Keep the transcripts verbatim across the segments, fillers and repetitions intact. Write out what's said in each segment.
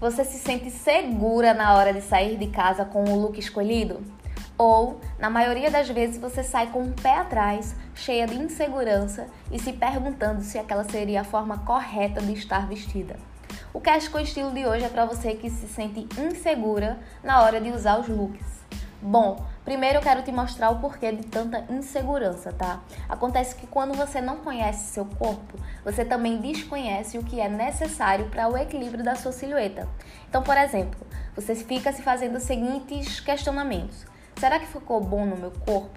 Você se sente segura na hora de sair de casa com o look escolhido? Ou, na maioria das vezes, você sai com o pé atrás, cheia de insegurança e se perguntando se aquela seria a forma correta de estar vestida? O Cast com Estilo de hoje é para você que se sente insegura na hora de usar os looks. Bom, primeiro eu quero te mostrar o porquê de tanta insegurança, tá? Acontece que quando você não conhece seu corpo, você também desconhece o que é necessário para o equilíbrio da sua silhueta. Então, por exemplo, você fica se fazendo os seguintes questionamentos. Será que ficou bom no meu corpo?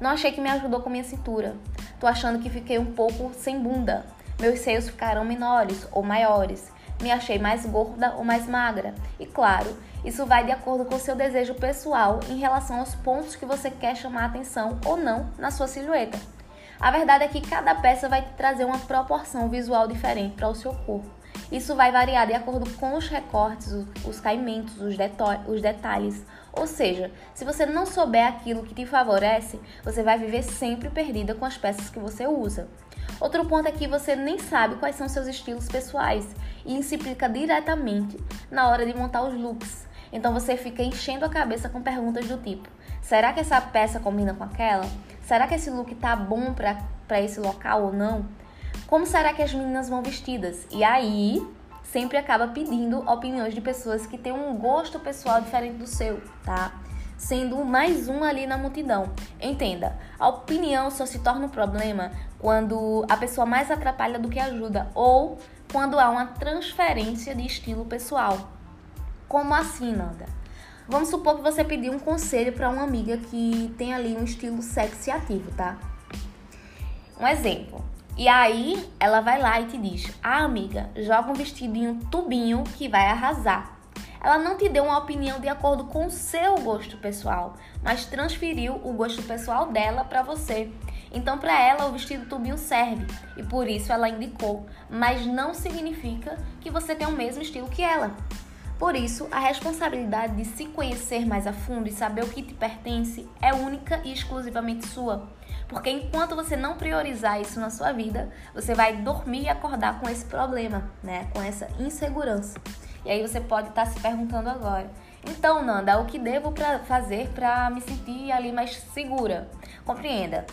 Não achei que me ajudou com minha cintura. Tô achando que fiquei um pouco sem bunda. Meus seios ficaram menores ou maiores. Me achei mais gorda ou mais magra. E claro, isso vai de acordo com o seu desejo pessoal em relação aos pontos que você quer chamar atenção ou não na sua silhueta. A verdade é que cada peça vai te trazer uma proporção visual diferente para o seu corpo. Isso vai variar de acordo com os recortes, os caimentos, os, deto- os detalhes. Ou seja, se você não souber aquilo que te favorece, você vai viver sempre perdida com as peças que você usa. Outro ponto é que você nem sabe quais são seus estilos pessoais e isso implica diretamente na hora de montar os looks. Então você fica enchendo a cabeça com perguntas do tipo: será que essa peça combina com aquela? Será que esse look tá bom pra, pra esse local ou não? Como será que as meninas vão vestidas? E aí, sempre acaba pedindo opiniões de pessoas que têm um gosto pessoal diferente do seu, tá? Sendo mais um ali na multidão. Entenda, a opinião só se torna um problema quando a pessoa mais atrapalha do que ajuda ou quando há uma transferência de estilo pessoal. Como assim, Nanda? Vamos supor que você pediu um conselho para uma amiga que tem ali um estilo sexy ativo, tá? Um exemplo. E aí ela vai lá e te diz: ah, amiga, joga um vestidinho tubinho que vai arrasar. Ela não te deu uma opinião de acordo com o seu gosto pessoal, mas transferiu o gosto pessoal dela para você. Então, para ela, o vestido tubinho serve e por isso ela indicou, mas não significa que você tem o mesmo estilo que ela. Por isso, a responsabilidade de se conhecer mais a fundo e saber o que te pertence é única e exclusivamente sua. Porque enquanto você não priorizar isso na sua vida, você vai dormir e acordar com esse problema, né? Com essa insegurança. E aí você pode estar se perguntando agora: então, Nanda, o que devo pra fazer para me sentir ali mais segura? Compreenda,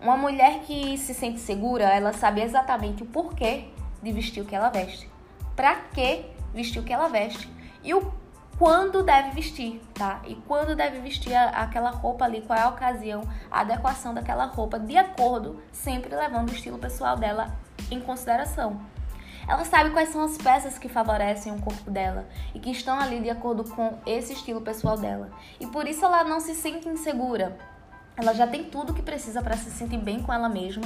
uma mulher que se sente segura, ela sabe exatamente o porquê de vestir o que ela veste, para que vestir o que ela veste e o quando deve vestir, tá? E quando deve vestir a, aquela roupa ali, qual é a ocasião, a adequação daquela roupa, de acordo, sempre levando o estilo pessoal dela em consideração. Ela sabe quais são as peças que favorecem o corpo dela e que estão ali de acordo com esse estilo pessoal dela. E por isso ela não se sente insegura. Ela já tem tudo que precisa para se sentir bem com ela mesma.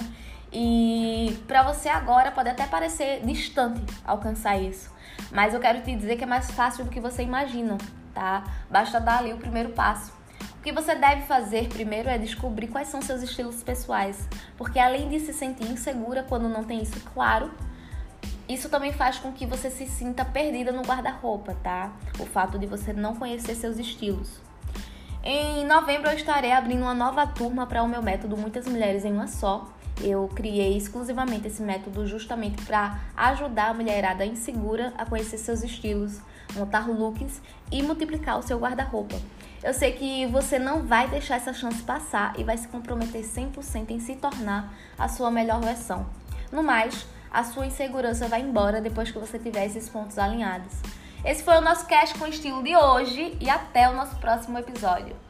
E para você agora pode até parecer distante alcançar isso. Mas eu quero te dizer que é mais fácil do que você imagina, tá? Basta dar ali o primeiro passo. O que você deve fazer primeiro é descobrir quais são seus estilos pessoais. Porque além de se sentir insegura quando não tem isso claro, isso também faz com que você se sinta perdida no guarda-roupa, tá? O fato de você não conhecer seus estilos. Em novembro eu estarei abrindo uma nova turma para o meu método Muitas Mulheres em Uma Só. Eu criei exclusivamente esse método justamente para ajudar a mulherada insegura a conhecer seus estilos, montar looks e multiplicar o seu guarda-roupa. Eu sei que você não vai deixar essa chance passar e vai se comprometer cem por cento em se tornar a sua melhor versão. No mais, a sua insegurança vai embora depois que você tiver esses pontos alinhados. Esse foi o nosso Cast com Estilo de hoje e até o nosso próximo episódio.